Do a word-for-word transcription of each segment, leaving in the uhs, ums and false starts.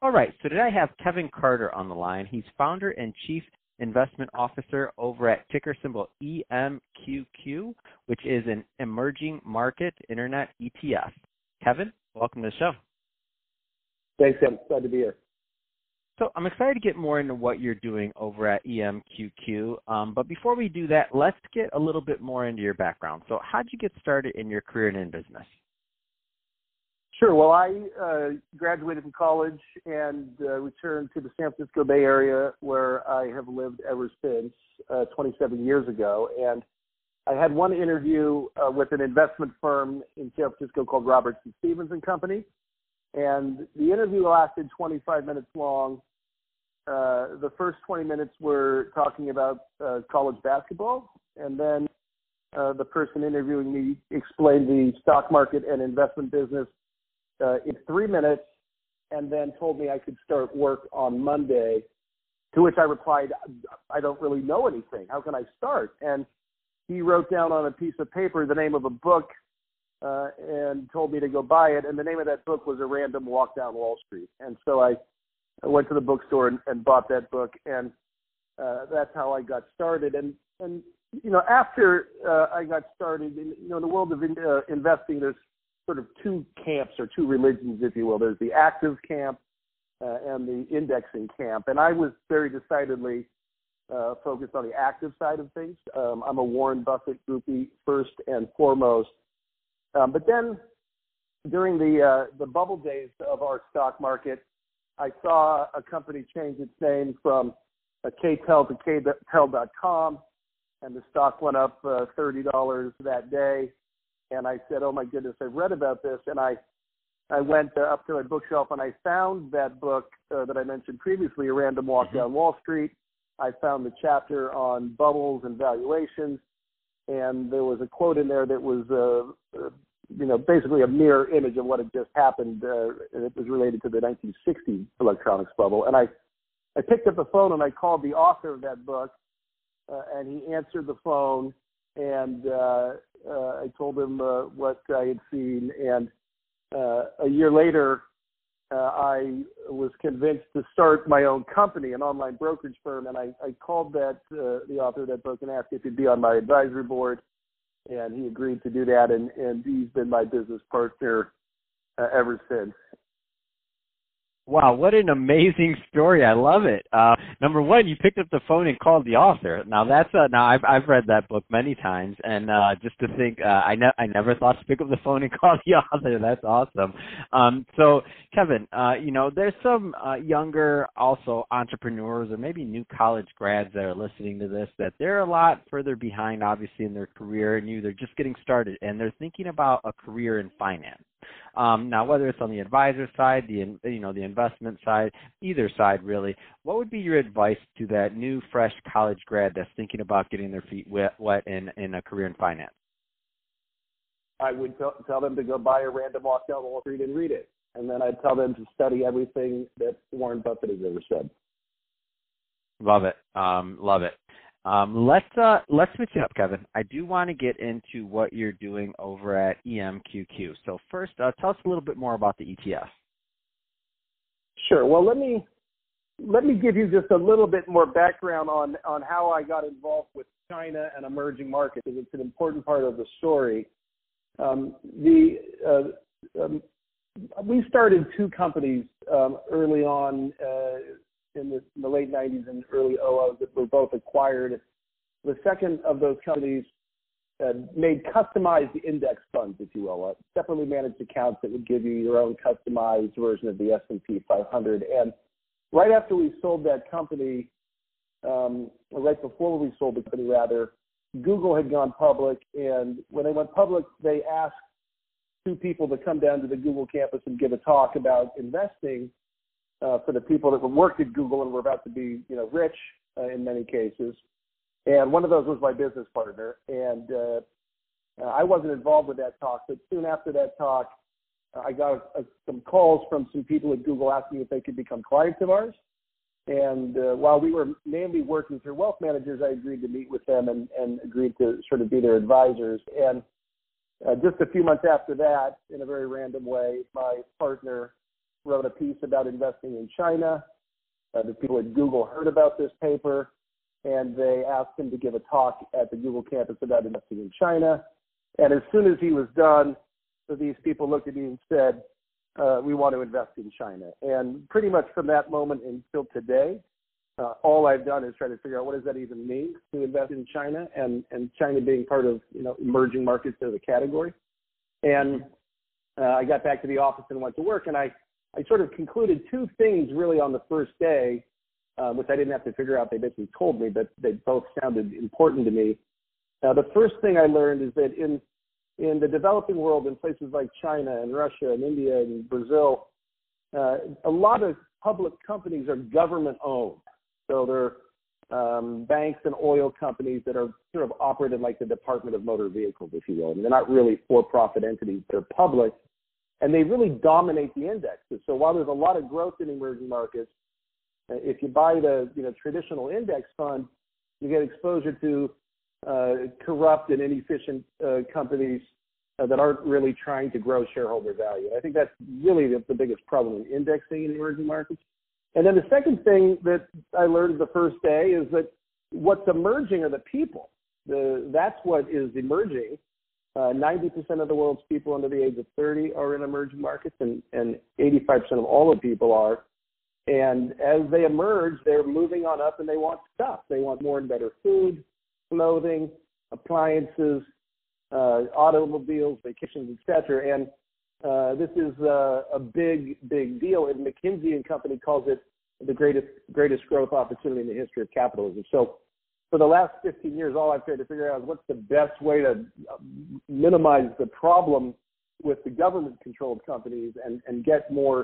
All right, so today I have Kevin Carter on the line. He's founder and chief investment officer over at ticker symbol E M Q Q, which is an emerging market internet E T F. Kevin, welcome to the show. Thanks, Tim. Glad to be here. So I'm excited to get more into what you're doing over at E M Q Q. Um, but before we do that, let's get a little bit more into your background. So how'd you get started in your career and in business? Sure. Well, I uh, graduated from college and uh, returned to the San Francisco Bay Area, where I have lived ever since uh, twenty-seven years ago. And I had one interview uh, with an investment firm in San Francisco called Robertson Stephens and Company. And the interview lasted twenty-five minutes long. Uh, the first twenty minutes were talking about uh, college basketball, and then uh, the person interviewing me explained the stock market and investment business Uh, in three minutes, and then told me I could start work on Monday, to which I replied, I don't really know anything. How can I start? And he wrote down on a piece of paper the name of a book uh, and told me to go buy it, and the name of that book was A Random Walk Down Wall Street. And so I, I went to the bookstore and, and bought that book, and uh, that's how I got started. And, and you know, after uh, I got started, in, you know, in the world of in, uh, investing, there's sort of two camps or two religions, if you will. There's the active camp uh, and the indexing camp. And I was very decidedly uh, focused on the active side of things. Um, I'm a Warren Buffett groupie first and foremost. Um, but then during the uh, the bubble days of our stock market, I saw a company change its name from uh, K T E L to K T E L dot com, and the stock went up uh, thirty dollars that day. And I said, oh, my goodness, I've read about this. And I I went uh, up to my bookshelf, and I found that book uh, that I mentioned previously, A Random Walk mm-hmm. Down Wall Street. I found the chapter on bubbles and valuations. And there was a quote in there that was, uh, uh, you know, basically a mirror image of what had just happened. Uh, and it was related to the nineteen sixty electronics bubble. And I, I picked up the phone, and I called the author of that book, uh, and he answered the phone. And uh, uh, I told him uh, what I had seen. And uh, a year later, uh, I was convinced to start my own company, an online brokerage firm. And I, I called that uh, the author of that book and asked if he'd be on my advisory board. And he agreed to do that. And, and he's been my business partner uh, ever since. Wow, what an amazing story. I love it. Uh, number one, you picked up the phone and called the author. Now, that's uh, now I've I've read that book many times, and uh, just to think, uh, I, ne- I never thought to pick up the phone and call the author. That's awesome. Um, so, Kevin, uh, you know, there's some uh, younger also entrepreneurs or maybe new college grads that are listening to this that they're a lot further behind, obviously, in their career, and you, they're just getting started, and they're thinking about a career in finance. Um, now, whether it's on the advisor side, the you know the investment side, either side really, what would be your advice to that new, fresh college grad that's thinking about getting their feet wet in, in a career in finance? I would t- tell them to go buy A Random Walk Down Wall Street and read it, and then I'd tell them to study everything that Warren Buffett has ever said. Love it, um, love it. Um, let's uh, let's switch it up, Kevin. I do want to get into what you're doing over at E M Q Q. So first, uh, tell us a little bit more about the E T F. Sure. Well, let me let me give you just a little bit more background on, on how I got involved with China and emerging markets, because it's an important part of the story. Um, the uh, um, we started two companies um, early on. Uh, In the, in the late nineties and early two thousands that were both acquired. The second of those companies uh, made customized index funds, if you will, uh, separately managed accounts that would give you your own customized version of the S and P five hundred. And right after we sold that company, um, or right before we sold the company, rather, Google had gone public. And when they went public, they asked two people to come down to the Google campus and give a talk about investing. uh, for the people that worked at Google and were about to be, you know, rich uh, in many cases. And one of those was my business partner. And uh, I wasn't involved with that talk, but soon after that talk, I got a, some calls from some people at Google asking if they could become clients of ours. And uh, while we were mainly working through wealth managers, I agreed to meet with them and, and agreed to sort of be their advisors. And uh, just a few months after that, in a very random way, my partner wrote a piece about investing in China. Uh, the people at Google heard about this paper, and they asked him to give a talk at the Google campus about investing in China. And as soon as he was done, so these people looked at me and said, uh, we want to invest in China. And pretty much from that moment until today, uh, all I've done is try to figure out what does that even mean to invest in China, and, and China being part of, you know, emerging markets as a category. And uh, I got back to the office and went to work, and I, I sort of concluded two things really on the first day, uh, which I didn't have to figure out. They basically told me, but they both sounded important to me. Now, the first thing I learned is that in In the developing world, in places like China and Russia and India and Brazil, uh, a lot of public companies are government-owned. So they're um, banks and oil companies that are sort of operated like the Department of Motor Vehicles, if you will. I mean, they're not really for-profit entities. They're public, and they really dominate the indexes. So while there's a lot of growth in emerging markets, if you buy the you know traditional index fund, you get exposure to Uh, corrupt and inefficient uh, companies uh, that aren't really trying to grow shareholder value. And I think that's really the, the biggest problem in indexing in emerging markets. And then the second thing that I learned the first day is that what's emerging are the people. The, that's what is emerging. Uh, ninety percent of the world's people under the age of thirty are in emerging markets, and, and eighty-five percent of all the people are. And as they emerge, they're moving on up, and they want stuff. They want more and better food, clothing, appliances, uh, automobiles, vacations, et cetera. And uh, this is uh, a big, big deal. And McKinsey and Company calls it the greatest greatest growth opportunity in the history of capitalism. So for the last fifteen years, all I've tried to figure out is what's the best way to minimize the problem with the government-controlled companies and, and get more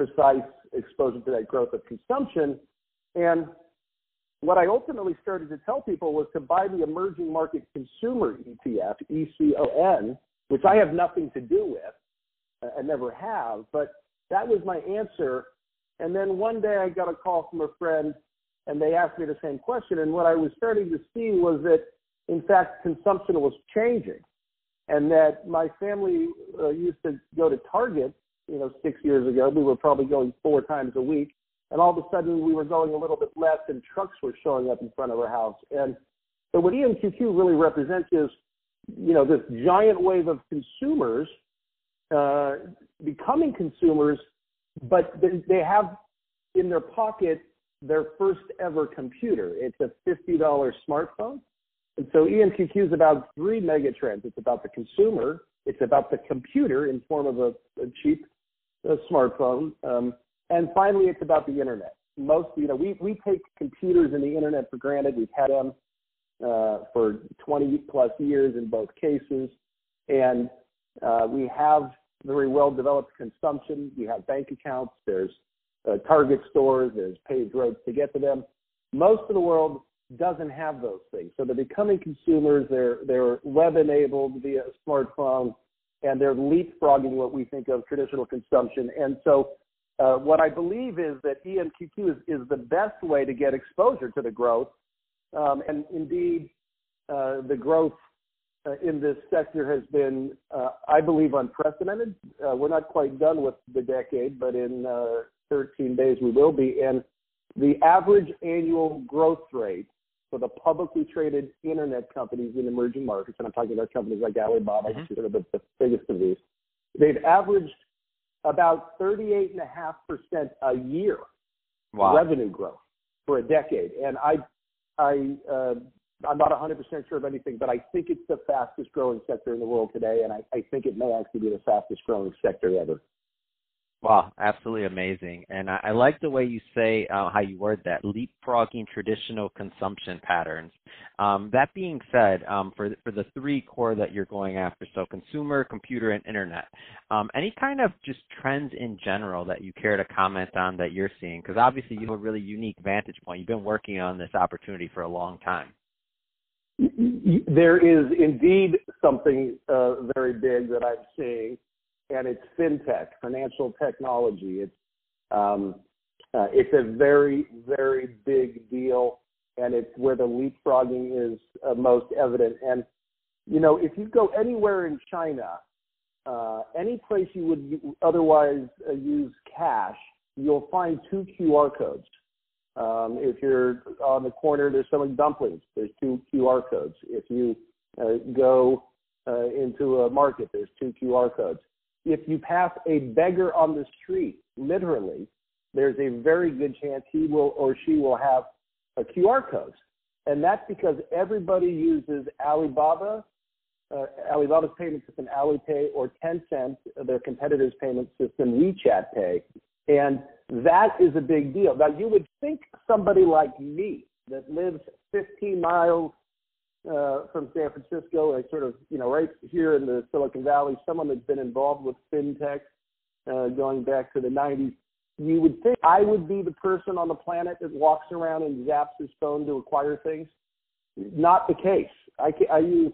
precise exposure to that growth of consumption. And what I ultimately started to tell people was to buy the emerging market consumer E T F, E C O N, which I have nothing to do with. I never have, but that was my answer. And then one day I got a call from a friend, and they asked me the same question. And what I was starting to see was that, in fact, consumption was changing, and that my family uh, used to go to Target, you know, six years ago. We were probably going four times a week. And all of a sudden, we were going a little bit less, and trucks were showing up in front of our house. And so what E M Q Q really represents is, you know, this giant wave of consumers uh, becoming consumers, but they have in their pocket their first ever computer. It's a fifty dollar smartphone. And so E M Q Q is about three megatrends. It's about the consumer. It's about the computer in form of a, a cheap a smartphone. Um, And finally, it's about the internet. Most, you know, we, we take computers and the internet for granted. We've had them uh, for twenty plus years in both cases. And uh, we have very well-developed consumption. We have bank accounts. There's uh, Target stores. There's paved roads to get to them. Most of the world doesn't have those things. So they're becoming consumers. They're, they're web-enabled via smartphone, and they're leapfrogging what we think of traditional consumption. And so Uh, what I believe is that E M Q Q is, is the best way to get exposure to the growth. Um, and indeed, uh, the growth uh, in this sector has been, uh, I believe, unprecedented. Uh, we're not quite done with the decade, but in uh, thirteen days we will be. And the average annual growth rate for the publicly traded internet companies in emerging markets, and I'm talking about companies like Alibaba, mm-hmm. which is sort of the, the biggest of these, they've averaged about thirty-eight point five percent a year wow. revenue growth for a decade. And I, I, uh, I'm not one hundred percent sure of anything, but I think it's the fastest growing sector in the world today, and I, I think it may actually be the fastest growing sector ever. Wow, absolutely amazing. And I, I like the way you say uh, how you word that, leapfrogging traditional consumption patterns. Um, that being said, um, for, for the three core that you're going after, so consumer, computer, and internet, um, any kind of just trends in general that you care to comment on that you're seeing? Because obviously you have a really unique vantage point. You've been working on this opportunity for a long time. There is indeed something uh, very big that I'm seeing. And it's fintech, financial technology. It's um, uh, it's a very, very big deal, and it's where the leapfrogging is uh, most evident. And, you know, if you go anywhere in China, uh, any place you would otherwise uh, use cash, you'll find two Q R codes. Um, if you're on the corner, there's selling dumplings. There's two Q R codes. If you uh, go uh, into a market, there's two Q R codes. If you pass a beggar on the street, literally, there's a very good chance he will or she will have a Q R code. And that's because everybody uses Alibaba, uh, Alibaba's payment system, Alipay, or Tencent, their competitor's payment system, WeChat Pay. And that is a big deal. Now, you would think somebody like me that lives fifteen miles Uh, from San Francisco, like sort of, you know, right here in the Silicon Valley, someone that's been involved with fintech uh, going back to the nineties, you would think I would be the person on the planet that walks around and zaps his phone to acquire things. Not the case. I, can, I use,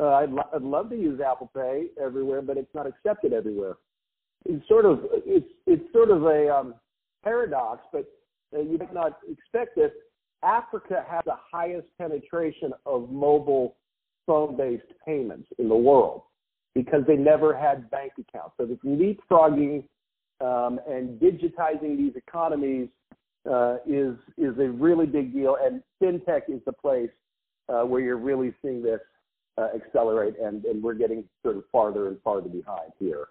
uh, I'd, lo- I'd love to use Apple Pay everywhere, but it's not accepted everywhere. It's sort of, it's it's sort of a um, paradox, but uh, you might not expect this. Africa has the highest penetration of mobile phone-based payments in the world because they never had bank accounts. So this leapfrogging um, and digitizing these economies uh, is is a really big deal, and fintech is the place uh, where you're really seeing this uh, accelerate, and, and we're getting sort of farther and farther behind here.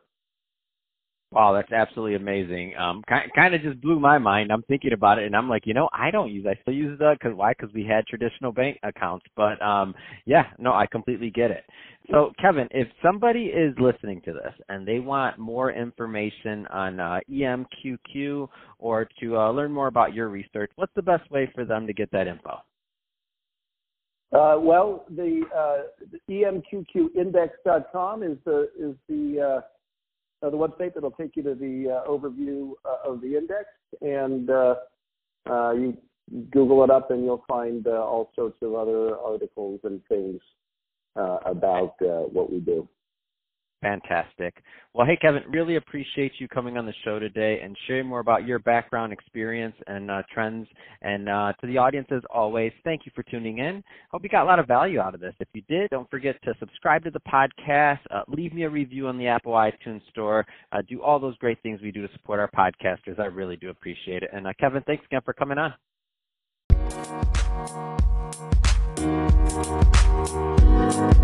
Wow, that's absolutely amazing. Um, kind, kind of just blew my mind. I'm thinking about it, and I'm like, you know, I don't use. I still use the because why? Because we had traditional bank accounts. But um, yeah, no, I completely get it. So, Kevin, if somebody is listening to this and they want more information on uh, E M Q Q or to uh, learn more about your research, what's the best way for them to get that info? Uh, well, the, uh, the E M Q Q index dot com is the is the uh, Uh, the website that'll take you to the uh, overview uh, of the index, and uh, uh, you Google it up, and you'll find uh, all sorts of other articles and things uh, about uh, what we do. Fantastic. Well, hey, Kevin, really appreciate you coming on the show today and sharing more about your background, experience, and uh, trends. And uh, to the audience, as always, thank you for tuning in. Hope you got a lot of value out of this. If you did, don't forget to subscribe to the podcast, uh, leave me a review on the Apple iTunes Store, uh, do all those great things we do to support our podcasters. I really do appreciate it. And uh, Kevin, thanks again for coming on.